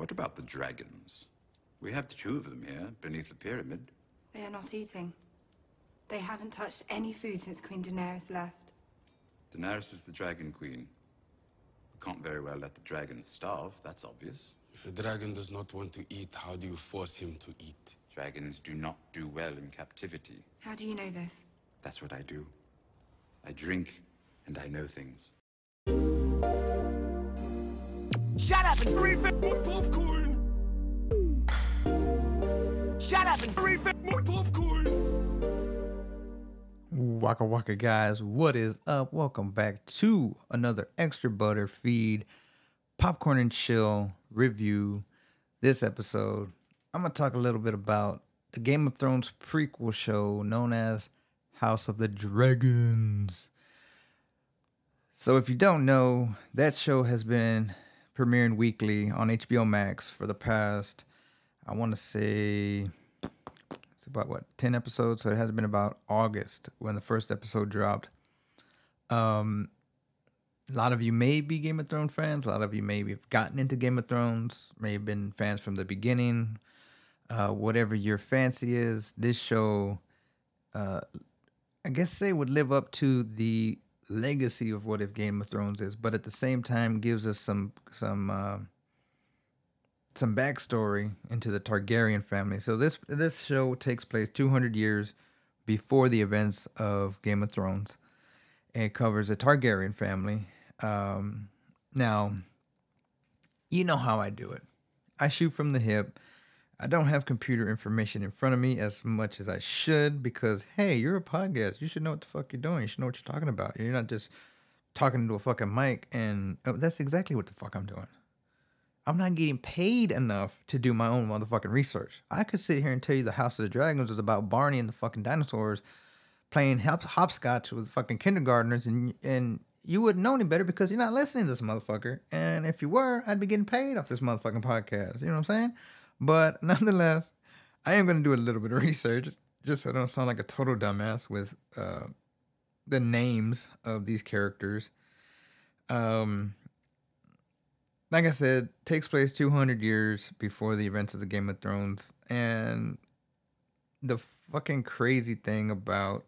What about the dragons? We have the two of them here, beneath the pyramid. They are not eating. They haven't touched any food since Queen Daenerys left. Daenerys is the dragon queen. We can't very well let the dragons starve, that's obvious. If a dragon does not want to eat, how do you force him to eat? Dragons do not do well in captivity. How do you know this? That's what I do. I drink, and I know things. Shut up and read more popcorn! Shut up and read more popcorn! Waka waka, guys. What is up? Welcome back to another Extra Butterfeed Popcorn and Chill review. This episode, I'm going to talk a little bit about the Game of Thrones prequel show known as House of the Dragons. So if you don't know, that show has been premiering weekly on HBO Max for the past, I want to say, it's about, 10 episodes? So it has been about August when the first episode dropped. A lot of you may be Game of Thrones fans. A lot of you may have gotten into Game of Thrones, may have been fans from the beginning. Whatever your fancy is, this show, I guess they would live up to the legacy of what if Game of Thrones is, but at the same time gives us some backstory into the Targaryen family. So this show takes place 200 years before the events of Game of Thrones, and it covers the Targaryen family. Now, you know how I do it. I shoot from the hip. I don't have computer information in front of me as much as I should because, hey, you're a podcast. You should know what the fuck you're doing. You should know what you're talking about. You're not just talking to a fucking mic and that's exactly what the fuck I'm doing. I'm not getting paid enough to do my own motherfucking research. I could sit here and tell you the House of the Dragons was about Barney and the fucking dinosaurs playing hopscotch with fucking kindergartners and you wouldn't know any better because you're not listening to this motherfucker. And if you were, I'd be getting paid off this motherfucking podcast. You know what I'm saying? But nonetheless, I am going to do a little bit of research just so I don't sound like a total dumbass with the names of these characters. Like I said, takes place 200 years before the events of the Game of Thrones. And the fucking crazy thing about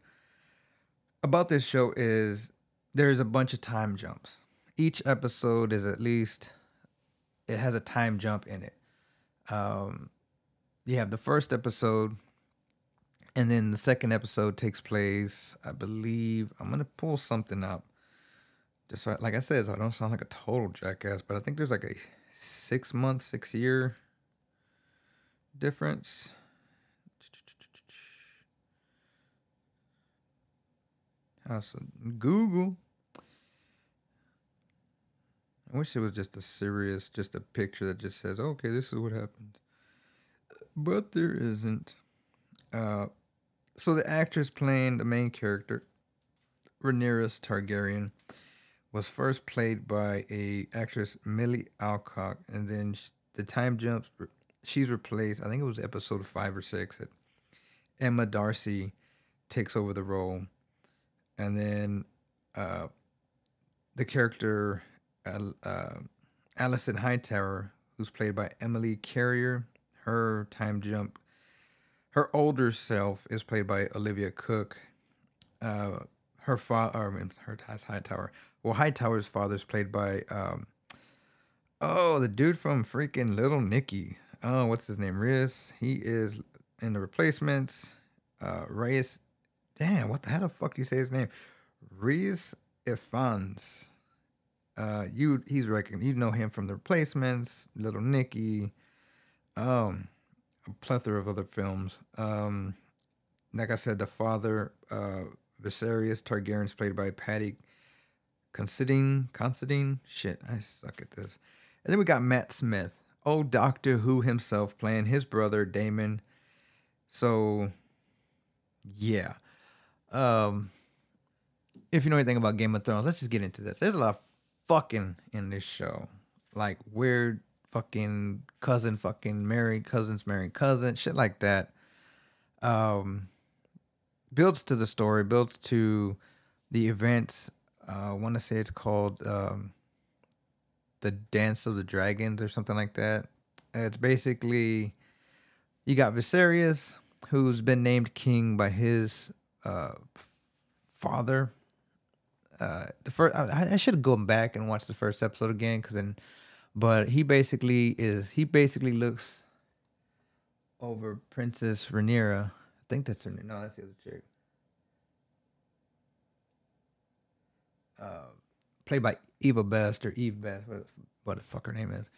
this show is there's a bunch of time jumps. Each episode is it has a time jump in it. You have the first episode, and then the second episode takes place, I believe, I'm going to pull something up, just so, like I said, so I don't sound like a total jackass, but I think there's like a 6 month, 6 year difference. Awesome. Google. I wish it was just a picture that just says, okay, this is what happens. But there isn't. So the actress playing the main character, Rhaenyra Targaryen, was first played by a actress, Millie Alcock, and then the time jumps, she's replaced, I think it was episode 5 or 6, that Emma Darcy takes over the role. And then the character Alicent Hightower, who's played by Emily Carrier, her time jump. Her older self is played by Olivia Cooke. Hightower. Well, Hightower's father's played by the dude from freaking Little Nicky. Oh, what's his name? Rhys. He is in The Replacements. Rhys. Damn, what the hell the fuck do you say his name? Rhys Ifans. You know him from The Replacements, Little Nicky, a plethora of other films. Like I said, the father, Viserys Targaryen, is played by Paddy Considine. Shit, I suck at this. And then we got Matt Smith, old Doctor Who himself, playing his brother Daemon. So, yeah. If you know anything about Game of Thrones, let's just get into this. There's a lot of fucking in this show, like weird fucking cousin fucking married cousins married cousin shit like that. Builds to the story, builds to the events. I want to say it's called the Dance of the Dragons or something like that. It's basically, you got Viserys, who's been named king by his father. I should go back and watch the first episode again, but he basically looks over Princess Rhaenyra. I think that's her name. No, that's the other chick. Played by Eva Best or Eve Best, what the fuck her name is.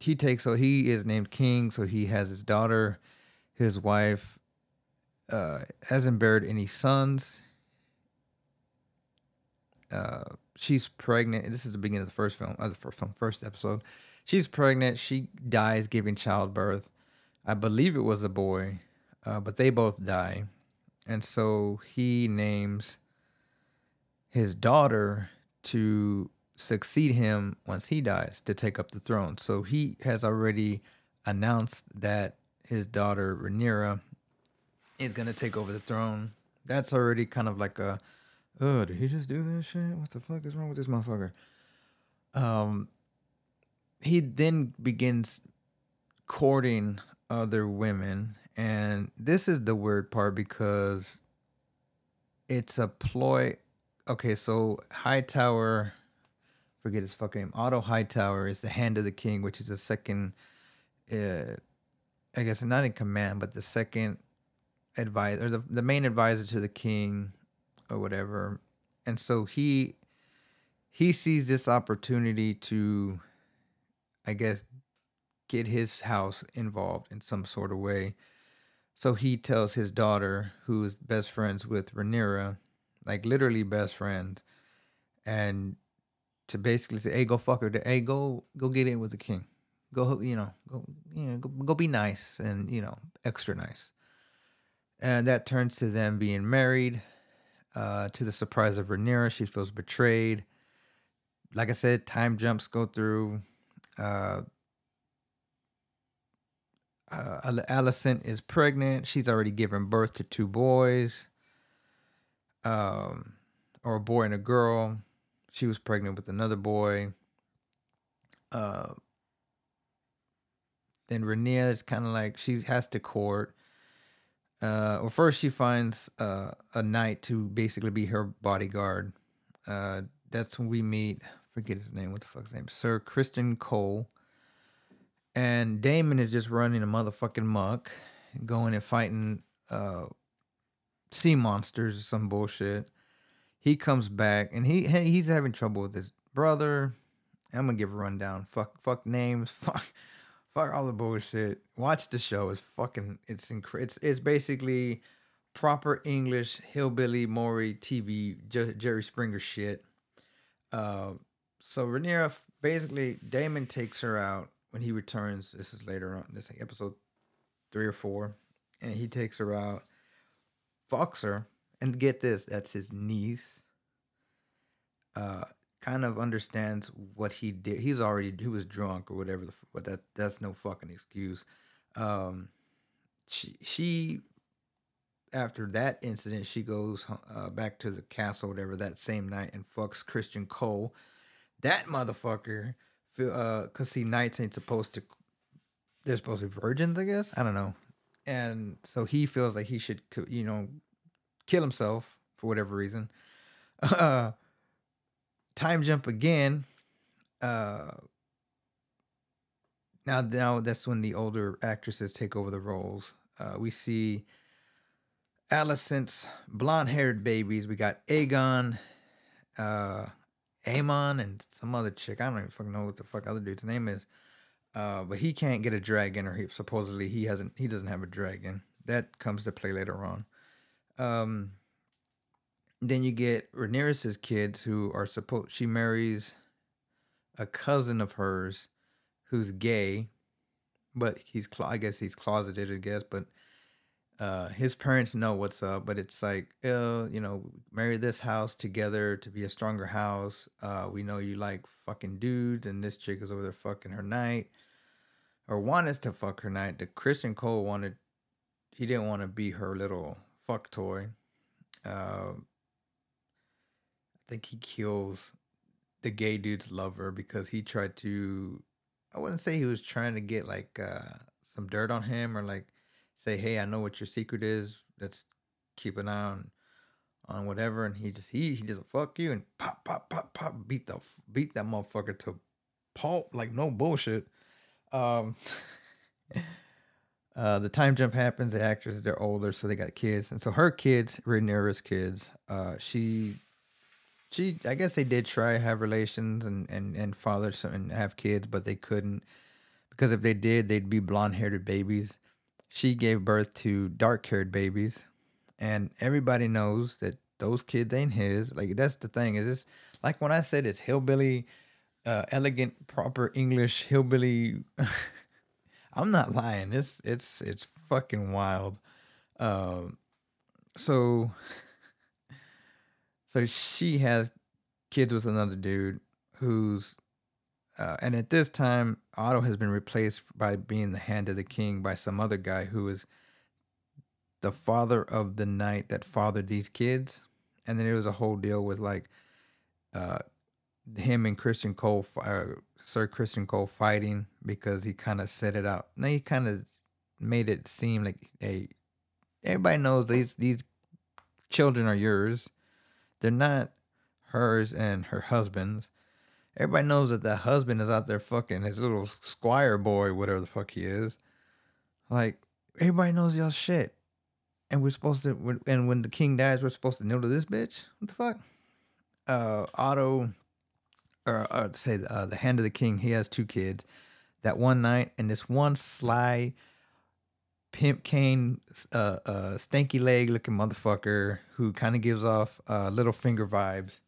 He is named king, so he has his daughter. His wife hasn't buried any sons. She's pregnant. This is the beginning of the first episode. She's pregnant. She dies giving childbirth. I believe it was a boy, but they both die. And so he names his daughter to succeed him once he dies, to take up the throne. So he has already announced that his daughter Rhaenyra is going to take over the throne. That's already kind of like a, oh, did he just do that shit? What the fuck is wrong with this motherfucker? He then begins courting other women. And this is the weird part, because it's a ploy. Okay, so Hightower, forget his fucking name, Otto Hightower is the hand of the king, which is the second, I guess not in command, but the second advisor, or the main advisor to the king, or whatever. And so he sees this opportunity to, I guess, get his house involved in some sort of way. So he tells his daughter, who's best friends with Rhaenyra, like literally best friends, and to basically say, hey, go fuck her, hey, go get in with the king, go be nice, and extra nice. And that turns to them being married. To the surprise of Rhaenyra, she feels betrayed. Like I said, time jumps go through. Alicent is pregnant. She's already given birth to two boys, or a boy and a girl. She was pregnant with another boy. Then Rhaenyra is kind of like, she has to court. Well, first she finds a knight to basically be her bodyguard. That's when we meet, forget his name, what the fuck's name, Ser Criston Cole. And Daemon is just running a motherfucking muck, going and fighting sea monsters or some bullshit. He comes back, and he's having trouble with his brother. I'm gonna give a rundown. Fuck names. Fuck all the bullshit. Watch the show. It's basically proper English hillbilly Maury TV Jerry Springer shit. So Rhaenyra, basically Daemon takes her out when he returns. This is later on. This is like episode 3 or 4, and he takes her out, fucks her, and get this, that's his niece. Kind of understands what he did. He was drunk or whatever. But that's no fucking excuse. She after that incident, she goes back to the castle, whatever, that same night, and fucks Christian Cole. That motherfucker, cause see, knights ain't supposed to. They're supposed to be virgins, I guess. I don't know. And so he feels like he should, kill himself for whatever reason. Time jump again. Now that's when the older actresses take over the roles. We see Alicent's blonde-haired babies. We got Aegon, Aemon, and some other chick. I don't even fucking know what the fuck other dude's name is. But he can't get a dragon, or supposedly he doesn't have a dragon. That comes to play later on. Then you get Rhaenyra's kids, who are supposed... She marries a cousin of hers who's gay, but he's closeted, I guess, but his parents know what's up, but it's like, marry this house together to be a stronger house. We know you like fucking dudes, and this chick is over there fucking her knight, or wanted to fuck her knight. The Christian Cole he didn't want to be her little fuck toy. I think he kills the gay dude's lover because he tried to I wouldn't say he was trying to get like some dirt on him or like say, hey, I know what your secret is. Let's keep an eye on whatever. And he just fuck you and pop, pop, pop, pop, beat that motherfucker to pulp, like no bullshit. The time jump happens. The actors, they're older, so they got kids. And so her kids, Rhaenyra's kids, she I guess they did try to have relations and father some and have kids, but they couldn't, because if they did, they'd be blonde-haired babies. She gave birth to dark-haired babies, and everybody knows that those kids ain't his. Like, that's the thing. Is this like when I said it's hillbilly, elegant, proper English hillbilly? I'm not lying. It's fucking wild. So she has kids with another dude who's, and at this time, Otto has been replaced by being the hand of the king by some other guy who is the father of the knight that fathered these kids. And then it was a whole deal with like him and Criston Cole, Ser Criston Cole, fighting because he kind of set it out. Now he kind of made it seem like, hey, everybody knows these children are yours. They're not hers and her husband's. Everybody knows that the husband is out there fucking his little squire boy, whatever the fuck he is. Like, everybody knows y'all shit. And we're supposed to, and when the king dies, we're supposed to kneel to this bitch? What the fuck? Otto, or the hand of the king, he has two kids. That one night, and this one sly, pimp cane, stanky leg looking motherfucker who kind of gives off little finger vibes,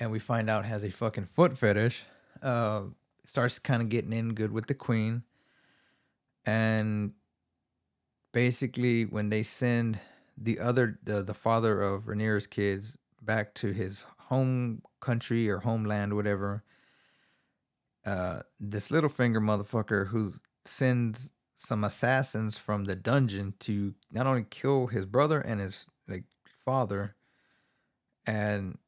and we find out has a fucking foot fetish, starts kind of getting in good with the queen. And basically when they send the father of Rhaenyra's kids back to his home country or homeland, whatever, this little finger motherfucker who sends some assassins from the dungeon to not only kill his brother and his like father, and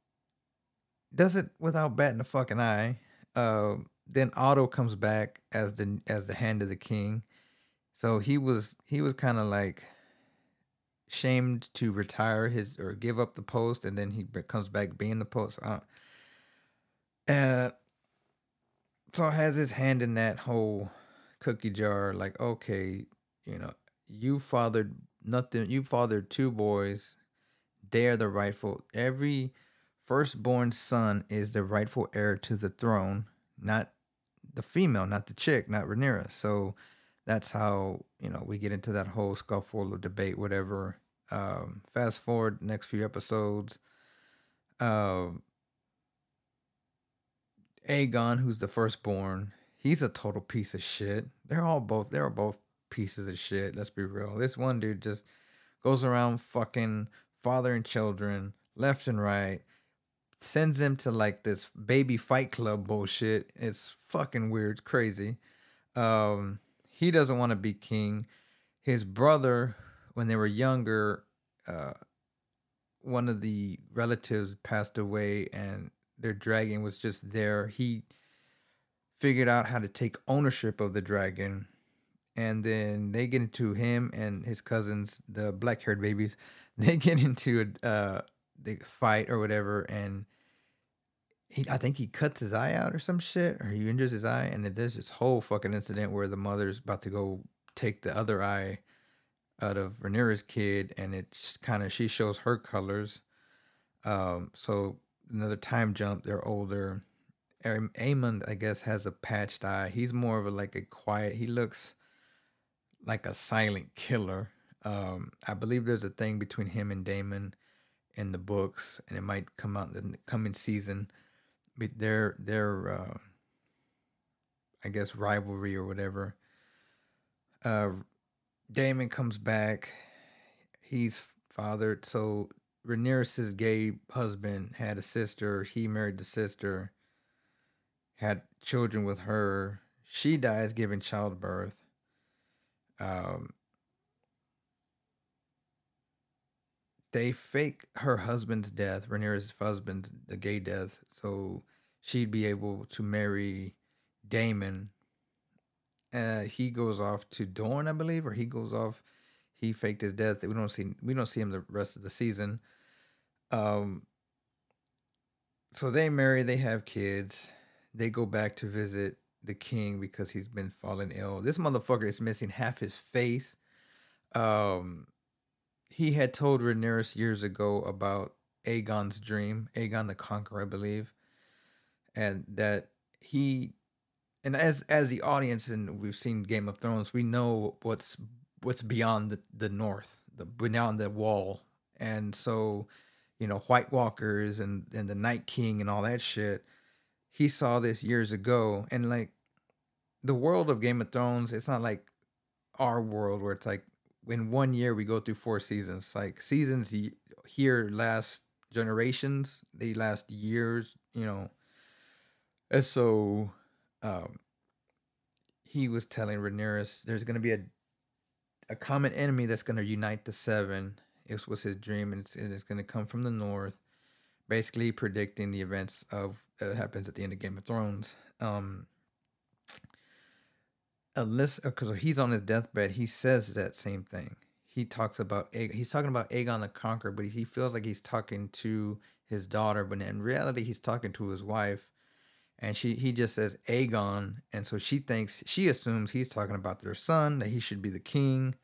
does it without batting a fucking eye. Then Otto comes back as the hand of the king. So he was kind of like shamed to retire his or give up the post, and then he comes back being the post. So has his hand in that whole cookie jar, like, okay, you know, you fathered nothing, you fathered two boys, they're the rightful, every firstborn son is the rightful heir to the throne, not the female, not the chick, not Rhaenyra. So that's how, you know, we get into that whole scuffle or debate, whatever. Fast forward next few episodes, Aegon, who's the firstborn, he's a total piece of shit. They're both pieces of shit. Let's be real. This one dude just goes around fucking fathering children left and right, sends them to like this baby fight club bullshit. It's fucking weird, crazy. He doesn't want to be king. His brother, when they were younger, one of the relatives passed away, and their dragon was just there. He figured out how to take ownership of the dragon, and then they get into him and his cousins, the black-haired babies, they get into the fight or whatever, and I think he cuts his eye out or some shit, or he injures his eye, and there's this whole fucking incident where the mother's about to go take the other eye out of Rhaenyra's kid, and it's kind of, she shows her colors. So another time jump, they're older. Aemond, I guess, has a patched eye. He's more of a quiet. He looks like a silent killer. I believe there's a thing between him and Daemon in the books, and it might come out in the coming season. But their I guess, rivalry or whatever. Daemon comes back. He's fathered. So Rhaenyra's gay husband had a sister. He married the sister, had children with her. She dies giving childbirth. They fake her husband's death, Rhaenyra's husband's, the gay death, so she'd be able to marry Daemon he goes off to Dorne, I believe, or he goes off. He faked his death. We don't see him the rest of the season. So they marry. They have kids. They go back to visit the king because he's been falling ill. This motherfucker is missing half his face. He had told Rhaenyra years ago about Aegon's dream, Aegon the Conqueror, I believe, and that he, and as the audience, and we've seen Game of Thrones, we know what's beyond the north, beyond the wall, and so, you know, White Walkers and the Night King and all that shit. He saw this years ago, and like the world of Game of Thrones, it's not like our world where it's like in 1 year we go through 4 seasons. Like seasons here last generations, they last years, you know. And so he was telling Rhaenyra there's going to be a common enemy that's going to unite the seven. It was his dream, and it's going to come from the north, basically predicting the events of that happens at the end of Game of Thrones. Because he's on his deathbed, he says that same thing. He talks about he's talking about Aegon the Conqueror, but he feels like he's talking to his daughter, but in reality, he's talking to his wife, and he just says Aegon, and so she assumes he's talking about their son, that he should be the king.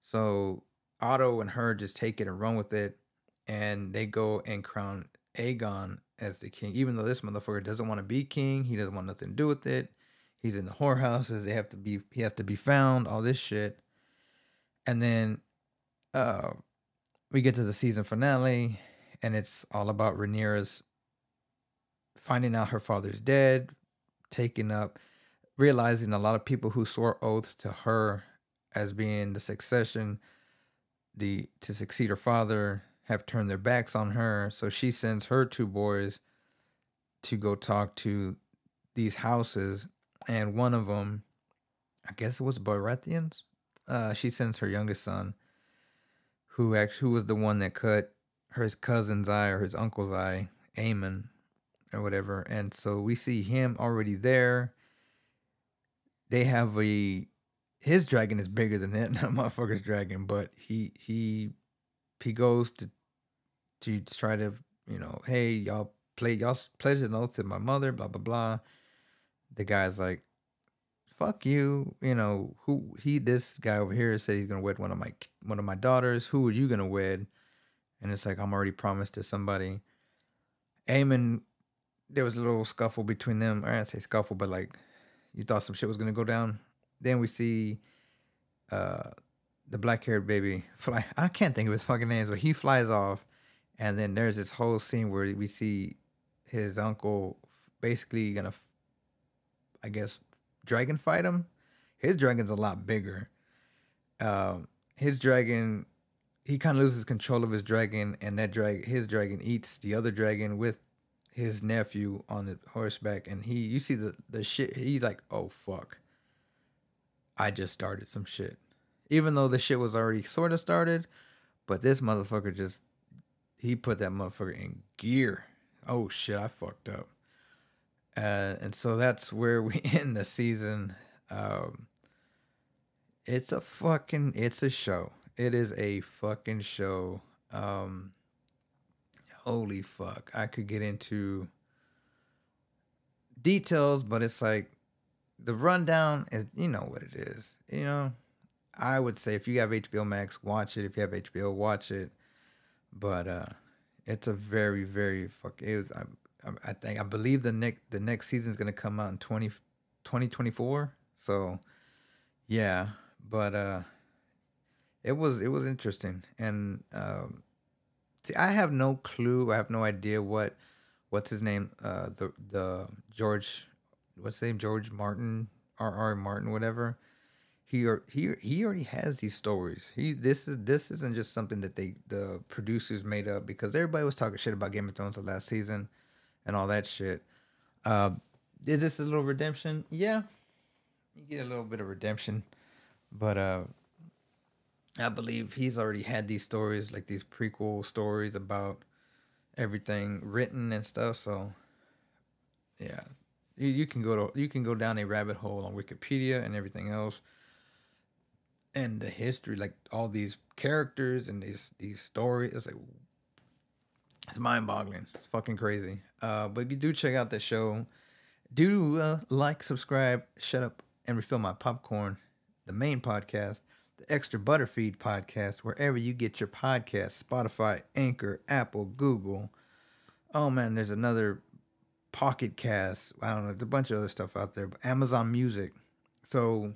So Otto and her just take it and run with it, and they go and crown Aegon as the king, even though this motherfucker doesn't want to be king. He doesn't want nothing to do with it. He's in the whorehouses. He has to be found, all this shit. And then we get to the season finale, and it's all about Rhaenyra's finding out her father's dead, realizing a lot of people who swore oaths to her as being the succession, to succeed her father, have turned their backs on her. So she sends her 2 boys to go talk to these houses. And one of them, I guess it was Baratheon's. She sends her youngest son, who was the one that cut his cousin's eye or his uncle's eye, Aemon, or whatever. And so we see him already there. They have his dragon is bigger than that motherfucker's dragon, but he goes to try to, you know, hey, y'all pledged an oath to my mother, blah, blah, blah. The guy's like, fuck you. You know, this guy over here said he's going to wed one of my daughters. Who are you going to wed? And it's like, I'm already promised to somebody. Aemon, there was a little scuffle between them. I didn't say scuffle, but like, you thought some shit was going to go down. Then we see the black-haired baby fly. I can't think of his fucking names, but he flies off. And then there's this whole scene where we see his uncle basically going to, I guess, dragon fight him. His dragon's a lot bigger. His dragon, he kind of loses control of his dragon, and his dragon eats the other dragon with his nephew on the horseback, and you see the shit. He's like, oh fuck, I just started some shit. Even though the shit was already sort of started, but this motherfucker he put that motherfucker in gear. Oh shit, I fucked up. And so that's where we end the season. It's a show. It is a fucking show. Holy fuck. I could get into details, but it's like the rundown is, you know what it is. You know, I would say if you have HBO Max, watch it. If you have HBO, watch it. But, it's a very, very I believe the next season is going to come out in 2024. So, yeah, but it was interesting, and see, I have no clue. I have no idea what's his name. The George, what's his name? George Martin, R.R. Martin, whatever. He already has these stories. This isn't just something that the producers made up, because everybody was talking shit about Game of Thrones the last season and all that shit. Is this a little redemption? Yeah. You get a little bit of redemption. But I believe he's already had these stories, like these prequel stories about everything written and stuff. So, yeah. You can go down a rabbit hole on Wikipedia and everything else, and the history, like all these characters and these stories. It's like, it's mind-boggling. It's fucking crazy. But you do check out the show. Do like, subscribe, shut up, and refill my popcorn. The main podcast, the Extra Butterfeed podcast, wherever you get your podcasts, Spotify, Anchor, Apple, Google. Oh man, there's another Pocket Cast. I don't know. There's a bunch of other stuff out there. But Amazon Music. So,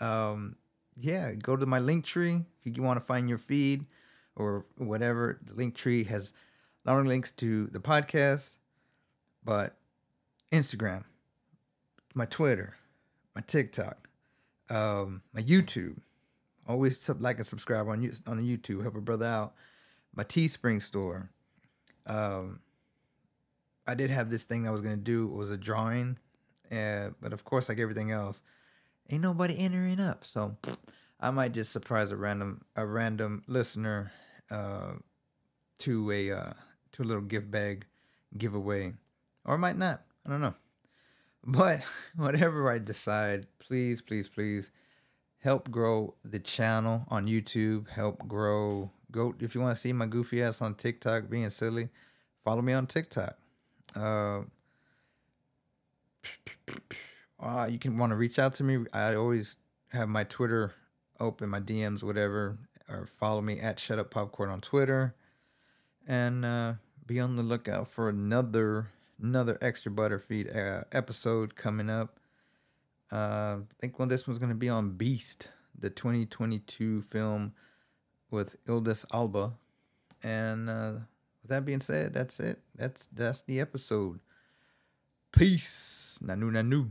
yeah, go to my Linktree if you want to find your feed or whatever. The Linktree has not only links to the podcast, but Instagram, my Twitter, my TikTok, my YouTube. Always like and subscribe on YouTube. Help a brother out. My Teespring store. I did have this thing I was going to do. It was a drawing. But of course, like everything else, ain't nobody entering up. So I might just surprise a random listener to a little gift bag giveaway. Or might not. I don't know. But whatever I decide, please, please, please help grow the channel on YouTube. Help grow. Go if you want to see my goofy ass on TikTok being silly, follow me on TikTok. You can want to reach out to me. I always have my Twitter open, my DMs, whatever, or follow me at Shut Up Popcorn on Twitter. And be on the lookout for another Extra Butterfeed episode coming up. I think this one's going to be on Beast, the 2022 film with Idris Elba. And with that being said, that's it. That's the episode. Peace. Nanu nanu.